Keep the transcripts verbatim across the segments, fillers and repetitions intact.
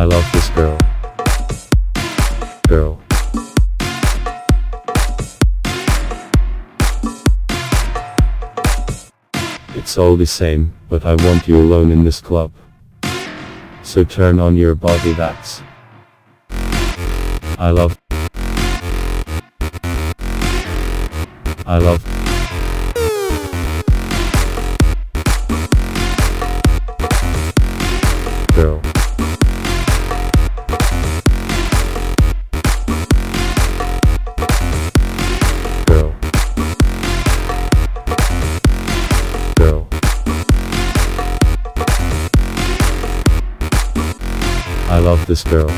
I love this girl. Girl. It's all the same, but I want you alone in this club. So turn on your body, that's I love I love Girl. Girl. Girl. I love this girl.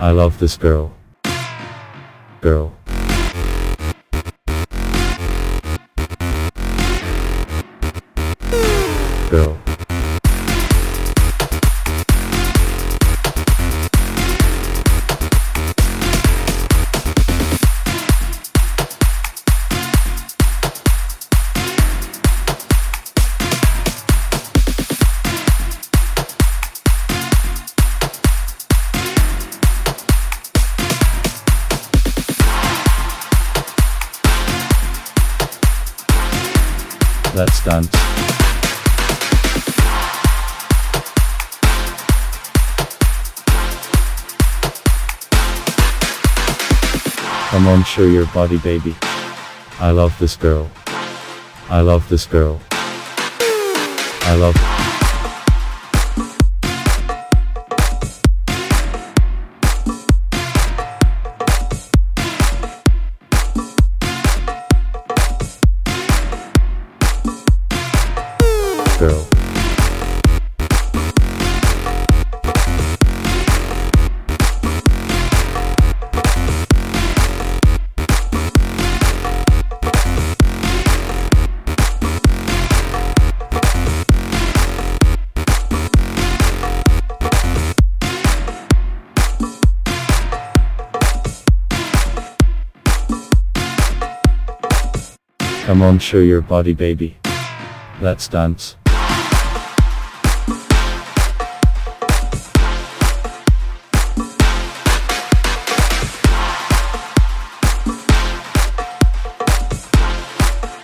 I love this girl. Girl. Girl. Let's dance. Come on, show your body, baby. I love this girl. I love this girl. I love. Girl. Come on, show your body, baby. Let's dance.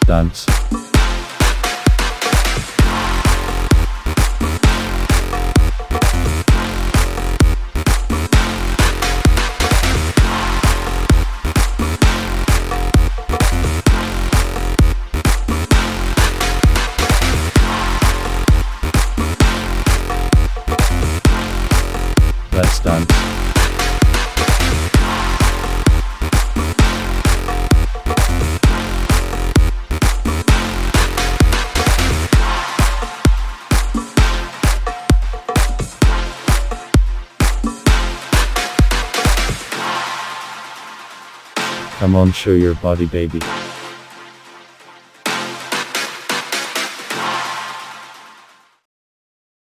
Dance. Let's dance. Come on, show your body, baby.